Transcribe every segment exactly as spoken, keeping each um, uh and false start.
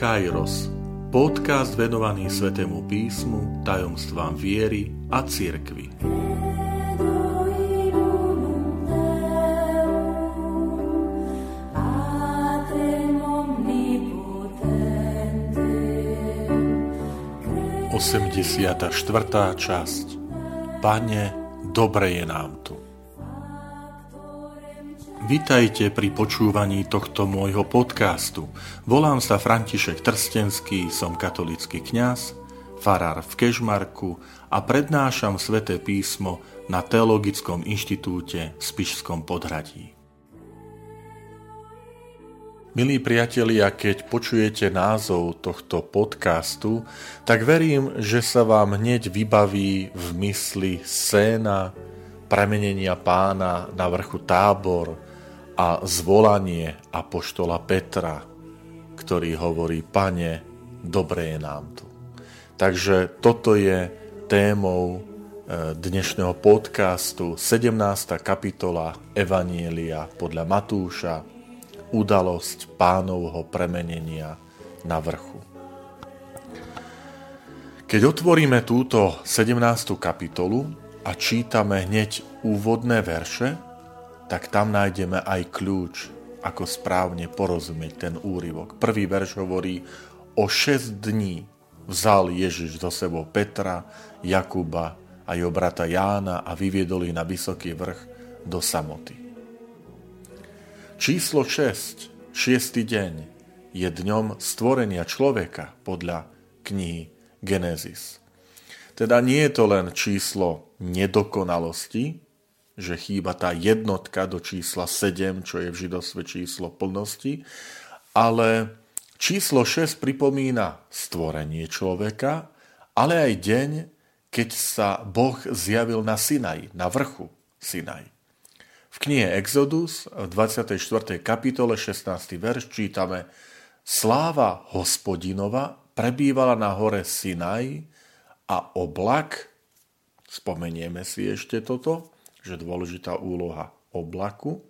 Kairos, podcast venovaný Svätému písmu, tajomstvám viery a cirkvi. osemdesiata štvrtá časť. Pane, dobre je nám tu. Vitajte pri počúvaní tohto môjho podcastu. Volám sa František Trstenský, som katolícky kňaz, farár v Kežmarku a prednášam Sväté písmo na Teologickom inštitúte v Spišskom podhradí. Milí priatelia, keď počujete názov tohto podcastu, tak verím, že sa vám hneď vybaví v mysli scéna premenenia Pána na vrchu Tábor a zvolanie apoštola Petra, ktorý hovorí: Pane, dobre je nám tu. Takže toto je témou dnešného podcastu, sedemnásta kapitola Evanjelia podľa Matúša, udalosť Pánovho premenenia na vrchu. Keď otvoríme túto sedemnástu kapitolu a čítame hneď úvodné verše, tak tam nájdeme aj kľúč, ako správne porozumieť ten úryvok. Prvý verš hovorí: o šesť dní vzal Ježiš so sebou Petra, Jakuba a jeho brata Jána a vyviedol ich na vysoký vrch do samoty. Číslo šesť, šiesty deň, je dňom stvorenia človeka podľa knihy Genesis. Teda nie je to len číslo nedokonalosti, že chýba tá jednotka do čísla sedem, čo je v židovstve číslo plnosti, ale číslo šesť pripomína stvorenie človeka, ale aj deň, keď sa Boh zjavil na Sinai, na vrchu Sinai. V knihe Exodus v dvadsiatej štvrtej kapitole šestnásty verš čítame: Sláva Hospodinova prebývala na hore Sinai a oblak, spomenieme si ešte toto, že dôležitá úloha oblaku,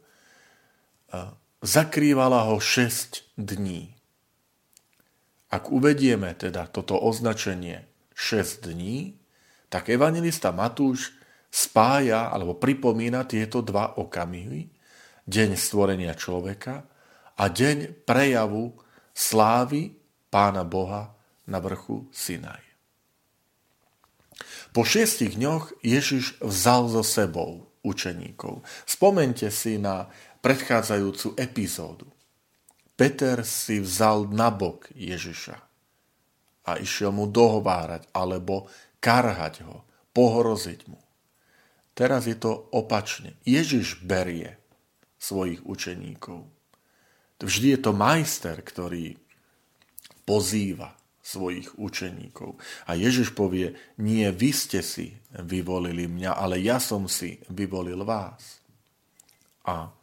zakrývala ho šesť dní. Ak uvedieme teda toto označenie šesť dní, tak evanjelista Matúš spája alebo pripomína tieto dva okamihy, deň stvorenia človeka a deň prejavu slávy Pána Boha na vrchu Sinaj. Po šiestich dňoch Ježiš vzal so sebou učeníkov. Spomeňte si na predchádzajúcu epizódu. Peter si vzal nabok Ježiša a išiel mu dohovárať alebo karhať ho, pohroziť mu. Teraz je to opačne. Ježiš berie svojich učeníkov. Vždy je to majster, ktorý pozýva svojich učeníkov. A Ježiš povie: nie vy ste si vyvolili mňa, ale ja som si vyvolil vás. A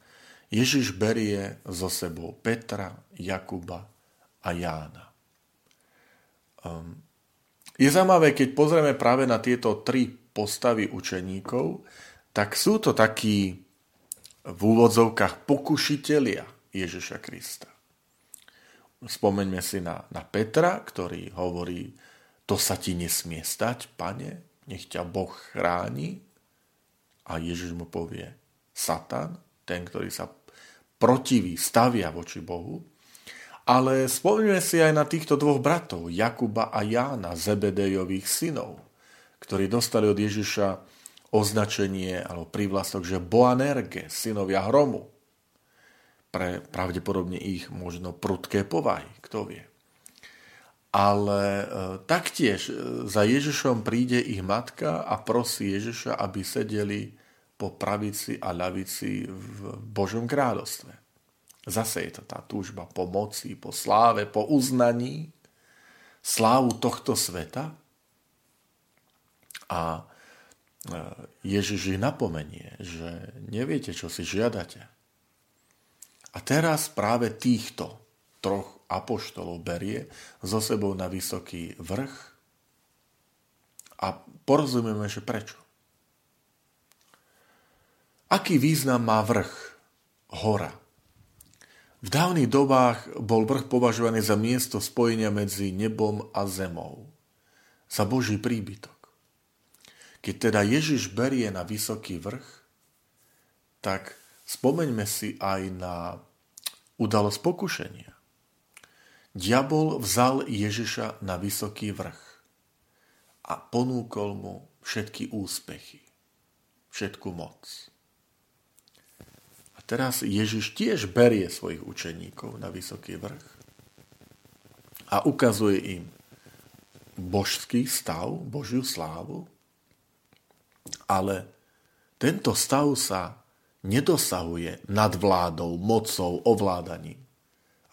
Ježiš berie so sebou Petra, Jakuba a Jána. Um, je zaujímavé, keď pozrieme práve na tieto tri postavy učeníkov, tak sú to takí v úvodzovkách pokušitelia Ježiša Krista. Spomeňme si na, na Petra, ktorý hovorí: to sa ti nesmie stať, Pane, nech ťa Boh chráni. A Ježiš mu povie: Satan, ten, ktorý sa protiví, stavia voči Bohu. Ale spomeňme si aj na týchto dvoch bratov, Jakuba a Jána, Zebedejových synov, ktorí dostali od Ježiša označenie alebo prívlastok, že Boanerge, synovia hromu, pre pravdepodobne ich možno prudké povahy, kto vie. Ale e, taktiež e, za Ježišom príde ich matka a prosí Ježiša, aby sedeli po pravici a ľavici v Božom kráľovstve. Zase je to tá túžba po moci, po sláve, po uznaní, slávu tohto sveta. A e, Ježiš ich napomenie, že neviete, čo si žiadate. A teraz práve týchto troch apoštolov berie so sebou na vysoký vrch a porozumieme, že prečo. Aký význam má vrch, hora? V dávnych dobách bol vrch považovaný za miesto spojenia medzi nebom a zemou, za Boží príbytok. Keď teda Ježiš berie na vysoký vrch, tak spomeňme si aj na udalosť pokušenia. Diabol vzal Ježiša na vysoký vrch a ponúkol mu všetky úspechy, všetku moc. Teraz Ježiš tiež berie svojich učeníkov na vysoký vrch a ukazuje im božský stav, Božiu slávu, ale tento stav sa nedosahuje nad vládou, mocou, ovládaním,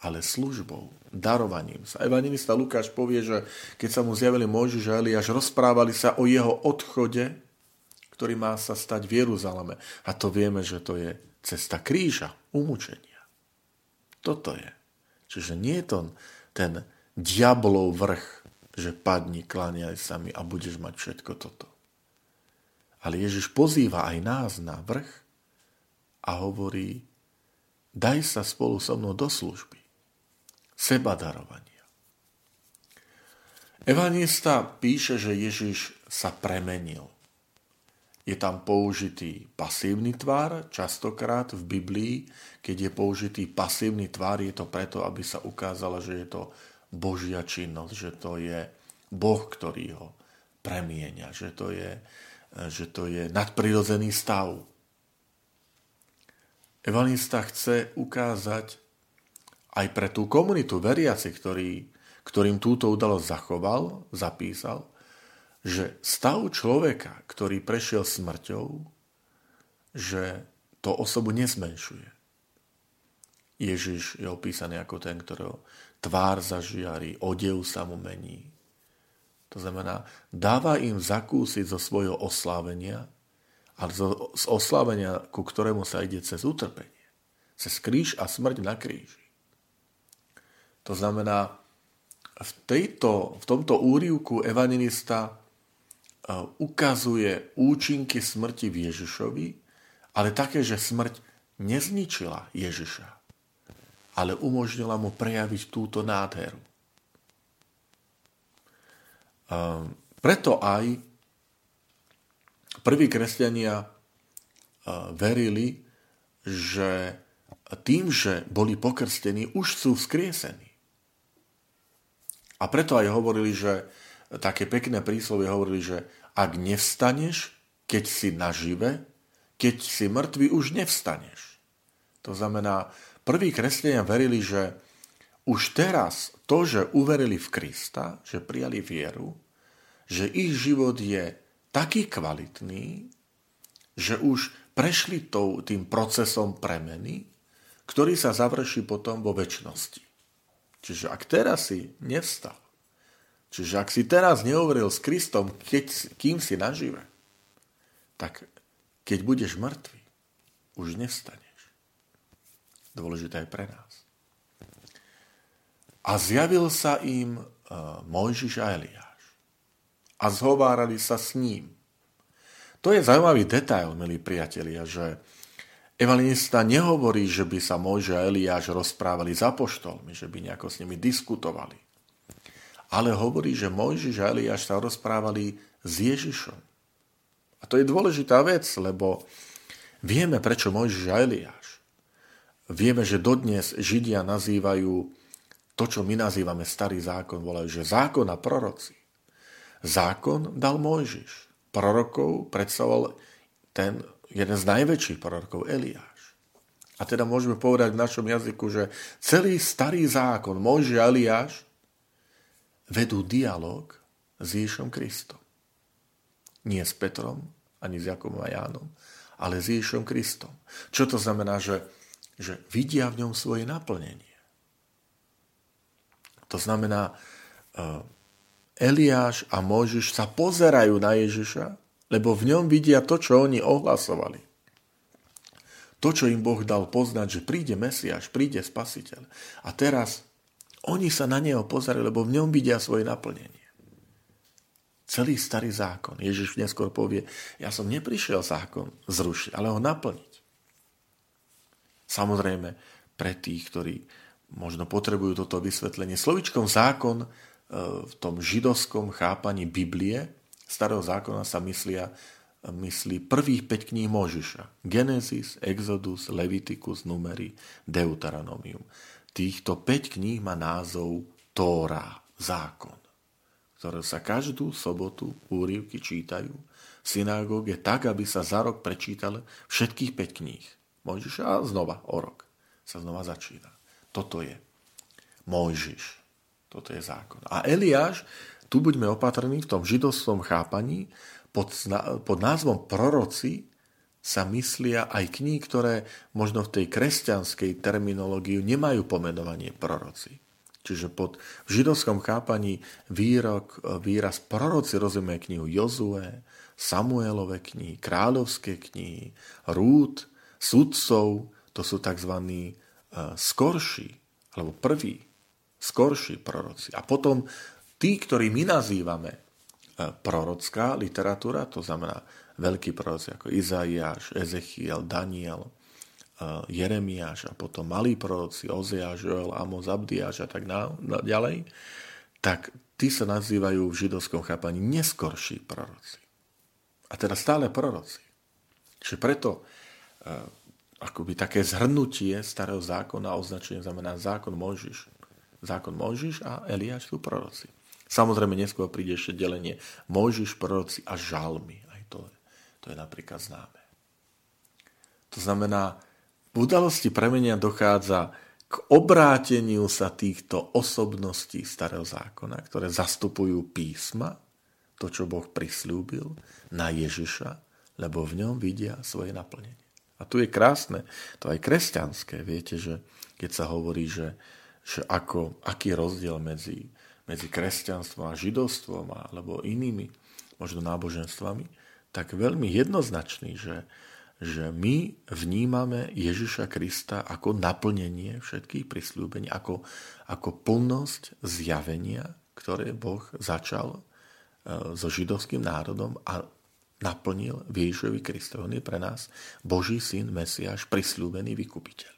ale službou, darovaním sa. Evangelista Lukáš povie, že keď sa mu zjavili Mojžiš a Eliáš, rozprávali sa o jeho odchode, ktorý má sa stať v Jeruzaleme. A to vieme, že to je cesta kríža, umúčenia. Toto je. Čiže nie je to ten diablov vrch, že padni, kláňaj sa mi a budeš mať všetko toto. Ale Ježiš pozýva aj nás na vrch a hovorí, daj sa spolu so mnou do služby. Sebadarovania. Evangelista píše, že Ježiš sa premenil. Je tam použitý pasívny tvar, častokrát v Biblii, keď je použitý pasívny tvar, je to preto, aby sa ukázalo, že je to Božia činnosť, že to je Boh, ktorý ho premieňa, že to je, že to je nadprirodzený stav. Evangelista chce ukázať aj pre tú komunitu veriaci, ktorý, ktorým túto udalosť zachoval, zapísal, že stav človeka, ktorý prešiel smrťou, že to osobu nezmenšuje. Ježiš je opísaný ako ten, ktorého tvár zažiarí, odev sa mu mení. To znamená, dáva im zakúsiť zo svojho oslávenia, ale zo, z oslávenia, ku ktorému sa ide cez utrpenie, cez kríž a smrť na kríži. To znamená, v, tejto, v tomto úryvku evangelista ukazuje účinky smrti v Ježišovi, ale také, že smrť nezničila Ježiša, ale umožnila mu prejaviť túto nádheru. Preto aj prví kresťania verili, že tým, že boli pokrstení, už sú vzkriesení. A preto aj hovorili, že také pekné príslovie hovorili, že ak nevstaneš, keď si nažive, keď si mŕtvy, už nevstaneš. To znamená, prví kresťania verili, že už teraz to, že uverili v Krista, že prijali vieru, že ich život je taký kvalitný, že už prešli tým procesom premeny, ktorý sa završí potom vo večnosti. Čiže ak teraz si nevstal, čiže ak si teraz neuveril s Kristom, keď, kým si nažive, tak keď budeš mŕtvy, už nevstaneš. Dôležité je pre nás. A zjavil sa im Mojžiš a Eliáš. A zhovárali sa s ním. To je zaujímavý detail, milí priatelia, že evangelista nehovorí, že by sa Mojžiš a Eliáš rozprávali s apoštolmi, že by nejako s nimi diskutovali. Ale hovorí, že Mojžiš a Eliáš sa rozprávali s Ježišom. A to je dôležitá vec, lebo vieme, prečo Mojžiš a Eliáš. Vieme, že dodnes Židia nazývajú to, čo my nazývame starý zákon, volajú, že zákon a proroci. Zákon dal Mojžiš. Prorokov predstavoval ten jeden z najväčších prorokov Eliáš. A teda môžeme povedať v našom jazyku, že celý starý zákon Mojžiš a Eliáš vedú dialog s Ježišom Kristom. Nie s Petrom, ani s Jakobom a Jánom, ale s Ježišom Kristom. Čo to znamená, že, že vidia v ňom svoje naplnenie. To znamená, Eliáš a Mojžiš sa pozerajú na Ježiša, lebo v ňom vidia to, čo oni ohlasovali. To, čo im Boh dal poznať, že príde Mesiáš, príde Spasiteľ. A teraz oni sa na neho pozerajú, lebo v ňom vidia svoje naplnenie. Celý starý zákon. Ježiš neskôr povie, ja som neprišiel zákon zrušiť, ale ho naplniť. Samozrejme, pre tých, ktorí možno potrebujú toto vysvetlenie. Slovičkom zákon v tom židovskom chápaní Biblie, starého zákona, sa myslia, myslí prvých päť kníh Mojžiša. Genesis, Exodus, Leviticus, Numery, Deuteronomium. Týchto päť kníh má názov Tóra, zákon, ktoré sa každú sobotu úryvky čítajú v synagóge tak, aby sa za rok prečítali všetkých päť kníh Mojžiša a znova o rok sa znova začína. Toto je Mojžiš. Toto je zákon. A Eliáš, tu buďme opatrní, v tom židovskom chápaní pod, pod názvom proroci sa myslia aj kníh, ktoré možno v tej kresťanskej terminológii nemajú pomenovanie proroci. Čiže pod, v židovskom chápaní výrok, výraz proroci rozumie knihu Jozue, Samuelove knihy, kráľovské knihy, Rút, sudcov, to sú tzv. Skorší, alebo prví, skorší proroci. A potom tí, ktorí my nazývame prorocká literatúra, to znamená veľkí proroci ako Izaiáš, Ezechiel, Daniel, Jeremiáš a potom malí proroci Oziáš, Oel, Amoz, Abdiáš a tak ďalej, tak tí sa nazývajú v židovskom chápaní neskorší proroci. A teda stále proroci. Čiže preto akoby také zhrnutie starého zákona označenie znamená zákon Mojžiš. Zákon Mojžiš a Eliáš sú proroci. Samozrejme, neskôr príde ešte delenie Mojžiš, proroci a žalmy. Aj to, to je napríklad známe. To znamená, v udalosti premenia dochádza k obráteniu sa týchto osobností starého zákona, ktoré zastupujú písma, to, čo Boh prisľúbil, na Ježiša, lebo v ňom vidia svoje naplnenie. A tu je krásne, to aj kresťanské, viete, že keď sa hovorí, že že ako, aký je rozdiel medzi, medzi kresťanstvom a židovstvom alebo inými možno náboženstvami, tak veľmi jednoznačný, že, že my vnímame Ježiša Krista ako naplnenie všetkých prisľúbení, ako, ako plnosť zjavenia, ktoré Boh začal so židovským národom a naplnil v Ježišovi Kristovi. On je pre nás Boží syn, Mesiáš, prisľúbený vykupiteľ.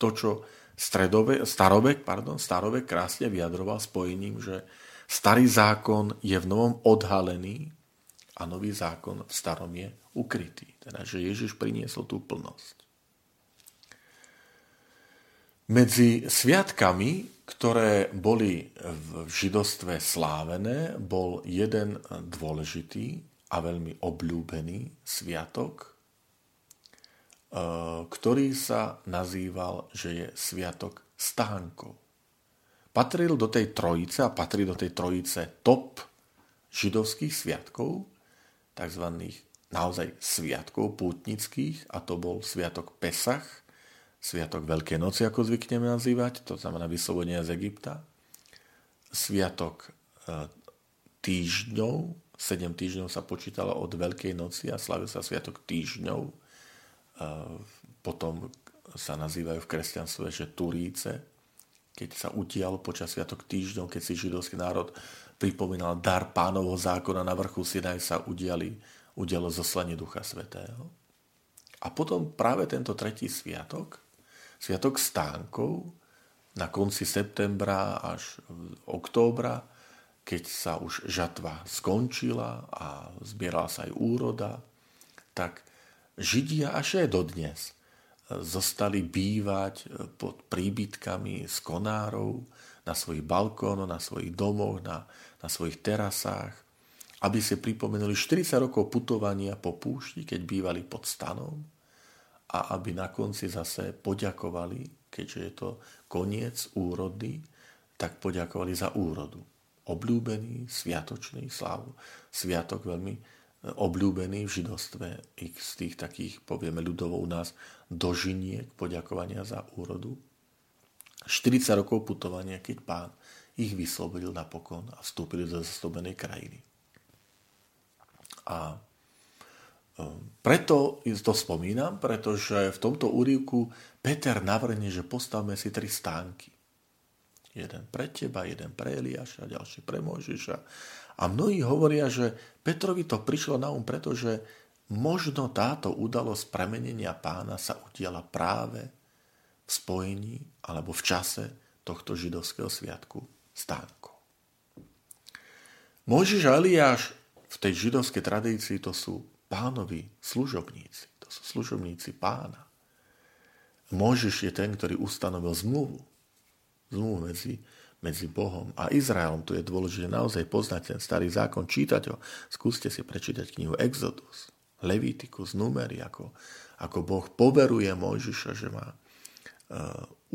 To, čo Stredovek, starovek, pardon, starovek krásne vyjadroval spojením, že starý zákon je v novom odhalený a nový zákon v starom je ukrytý. Teda, že Ježiš priniesol tú plnosť. Medzi sviatkami, ktoré boli v židovstve slávené, bol jeden dôležitý a veľmi obľúbený sviatok, ktorý sa nazýval, že je sviatok stánkov. Patril do tej trojice a patrí do tej trojice top židovských sviatkov, takzvaných naozaj sviatkov pútnických, a to bol sviatok Pesach, sviatok Veľkej noci, ako zvykneme nazývať, to znamená vyslobodenie z Egypta, sviatok týždňov, sedem týždňov sa počítalo od Veľkej noci a slavil sa sviatok týždňov. Potom sa nazývajú v kresťanstve, že Turíce, keď sa utial počas sviatok týždňov, keď si židovský národ pripomínal dar Pánovho zákona na vrchu Sinaj, sa udiali, udialo zoslanie Ducha Svätého. A potom práve tento tretí sviatok, sviatok stánkov, na konci septembra až októbra, keď sa už žatva skončila a zbierala sa aj úroda, tak Židia až aj dodnes zostali bývať pod príbytkami z konárov, na svojich balkónoch, na svojich domoch, na, na svojich terasách, aby si pripomenuli štyridsať rokov putovania po púšti, keď bývali pod stanom, a aby na konci zase poďakovali, keďže je to koniec úrody, tak poďakovali za úrodu. Obľúbený, sviatočný, slávu, sviatok veľmi obľúbený v židovstve i z tých takých, povieme ľudovo u nás, dožiniek poďakovania za úrodu. štyridsať rokov putovania, keď Pán ich vyslobodil napokon a vstúpili do zasľúbenej krajiny. A preto to spomínam, pretože v tomto úryvku Peter navrhne, že postavme si tri stánky. Jeden pre teba, jeden pre Eliáša, ďalší pre Mojžiša. A mnohí hovoria, že Petrovi to prišlo na um, pretože možno táto udalosť premenenia Pána sa udiala práve spojení alebo v čase tohto židovského sviatku stánkov. Mojžiš a Eliáš v tej židovskej tradícii to sú pánovi služobníci. To sú služobníci pána. Mojžiš je ten, ktorý ustanovil zmluvu. Zmluvu medzi, medzi Bohom a Izraelom. Tu je dôležité naozaj poznať ten starý zákon. Čítať ho. Skúste si prečítať knihu Exodus, Leviticus, Numery, ako, ako Boh poveruje Mojžiša, že má uh,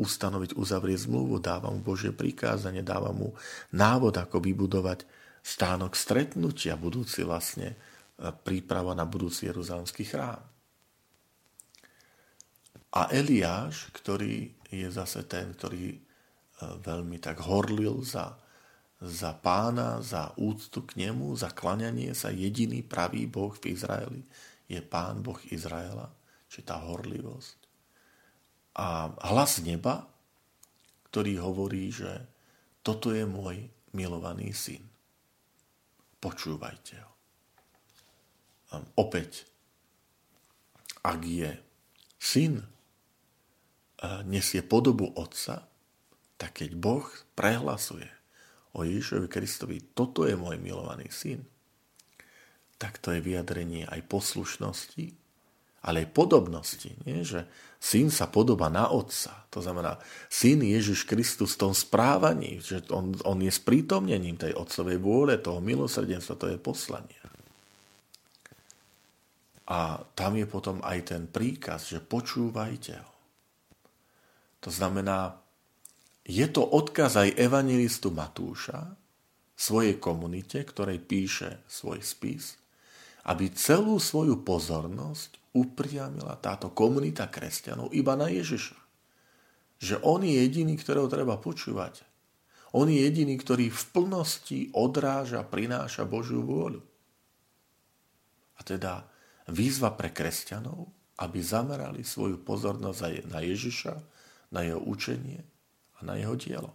ustanoviť, uzavrieť zmluvu. Dáva mu Božie prikázanie, dáva mu návod, ako vybudovať stánok stretnutia, budúci vlastne uh, príprava na budúci jeruzalemský chrám. A Eliáš, ktorý je zase ten, ktorý veľmi tak horlil za, za pána, za úctu k nemu, za kláňanie sa. Jediný pravý Boh v Izraeli je Pán Boh Izraela, či tá horlivosť. A hlas neba, ktorý hovorí, že toto je môj milovaný syn. Počúvajte ho. A opäť, ak je syn, nesie podobu otca, tak keď Boh prehlasuje o Ježišovi Kristovi, toto je môj milovaný syn, tak to je vyjadrenie aj poslušnosti, ale aj podobnosti, nie? Že syn sa podobá na otca. To znamená, syn Ježiš Kristus v tom správaní, že on, on je sprítomnením tej otcovej vôle, toho milosrdenstva, to je poslanie. A tam je potom aj ten príkaz, že počúvajte ho. To znamená, je to odkaz aj evanjelistu Matúša svojej komunite, ktorej píše svoj spis, aby celú svoju pozornosť upriamila táto komunita kresťanov iba na Ježiša. Že on je jediný, ktorého treba počúvať. On je jediný, ktorý v plnosti odráža, prináša Božiu vôľu. A teda výzva pre kresťanov, aby zamerali svoju pozornosť na Ježiša, na jeho učenie, a na jeho dielo.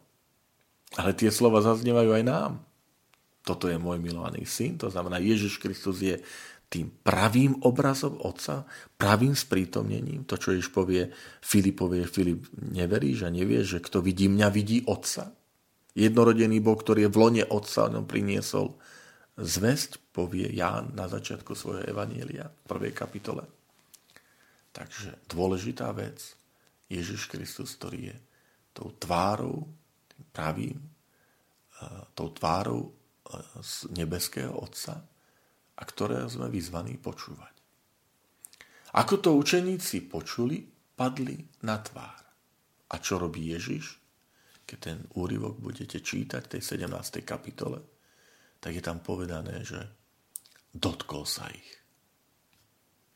Ale tie slova zaznievajú aj nám. Toto je môj milovaný syn, to znamená, Ježiš Kristus je tým pravým obrazom Otca, pravým sprítomnením. To, čo Ježiš povie Filipovi, Filip, neveríš a nevieš, že kto vidí mňa, vidí Otca. Jednorodený Boh, ktorý je v lone Otca, on priniesol zvesť, povie Ján na začiatku svojho evanielia, v prvej kapitole. Takže dôležitá vec, Ježiš Kristus, ktorý je tou tvárou, tým pravým, tou tvárou z nebeského Otca, a ktorého sme vyzvaní počúvať. Ako to učeníci počuli, padli na tvár. A čo robí Ježiš? Keď ten úryvok budete čítať v tej sedemnástej kapitole, tak je tam povedané, že dotkol sa ich.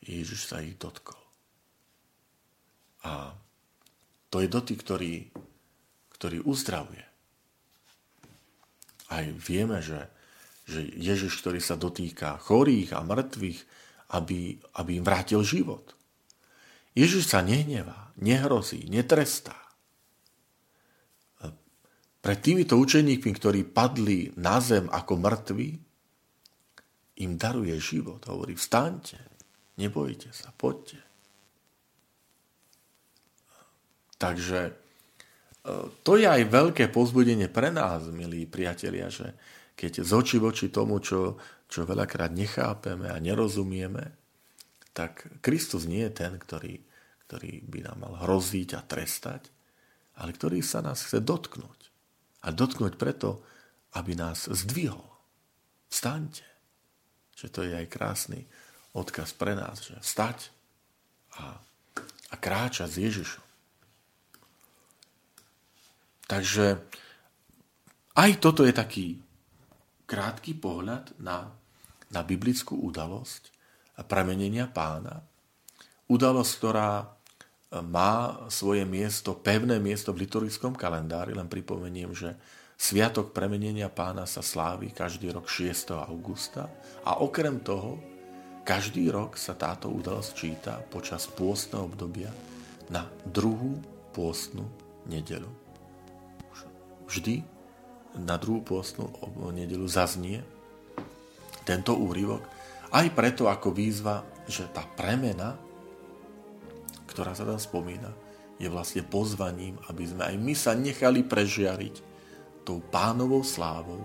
Ježiš sa ich dotkol. A to je dotyk, ktorý, ktorý uzdravuje. Aj vieme, že, že Ježiš, ktorý sa dotýka chorých a mŕtvych, aby, aby im vrátil život. Ježiš sa nehnevá, nehrozí, netrestá. Pred týmito učeníkmi, ktorí padli na zem ako mŕtvi, im daruje život. Hovorí, vstaňte, nebojte sa, poďte. Takže to je aj veľké povzbudenie pre nás, milí priatelia, že keď z očí voči tomu, čo, čo veľakrát nechápeme a nerozumieme, tak Kristus nie je ten, ktorý, ktorý by nám mal hroziť a trestať, ale ktorý sa nás chce dotknúť. A dotknúť preto, aby nás zdvihol. Vstaňte. Že to je aj krásny odkaz pre nás, že vstať a, a kráčať s Ježišom. Takže aj toto je taký krátky pohľad na, na biblickú udalosť premenenia pána. Udalosť, ktorá má svoje miesto, pevné miesto v liturgickom kalendári. Len pripomeniem, že sviatok premenenia pána sa slávi každý rok šiesteho augusta a okrem toho každý rok sa táto udalosť číta počas pôstneho obdobia na druhú pôstnu nedeľu. Vždy na druhú pôstnu nedeľu zaznie tento úryvok, aj preto ako výzva, že tá premena, ktorá sa tam spomína, je vlastne pozvaním, aby sme aj my sa nechali prežiariť tou Pánovou slávou,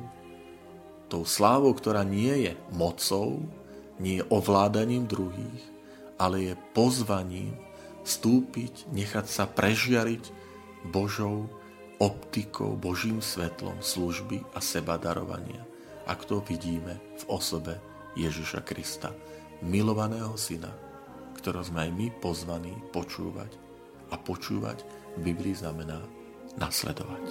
tou slávou, ktorá nie je mocou, nie je ovládaním druhých, ale je pozvaním vstúpiť, nechať sa prežiariť Božou optikou, Božím svetlom služby a sebadarovania. A to vidíme v osobe Ježiša Krista, milovaného Syna, ktorého sme aj my pozvaní počúvať. A počúvať v Biblii znamená nasledovať.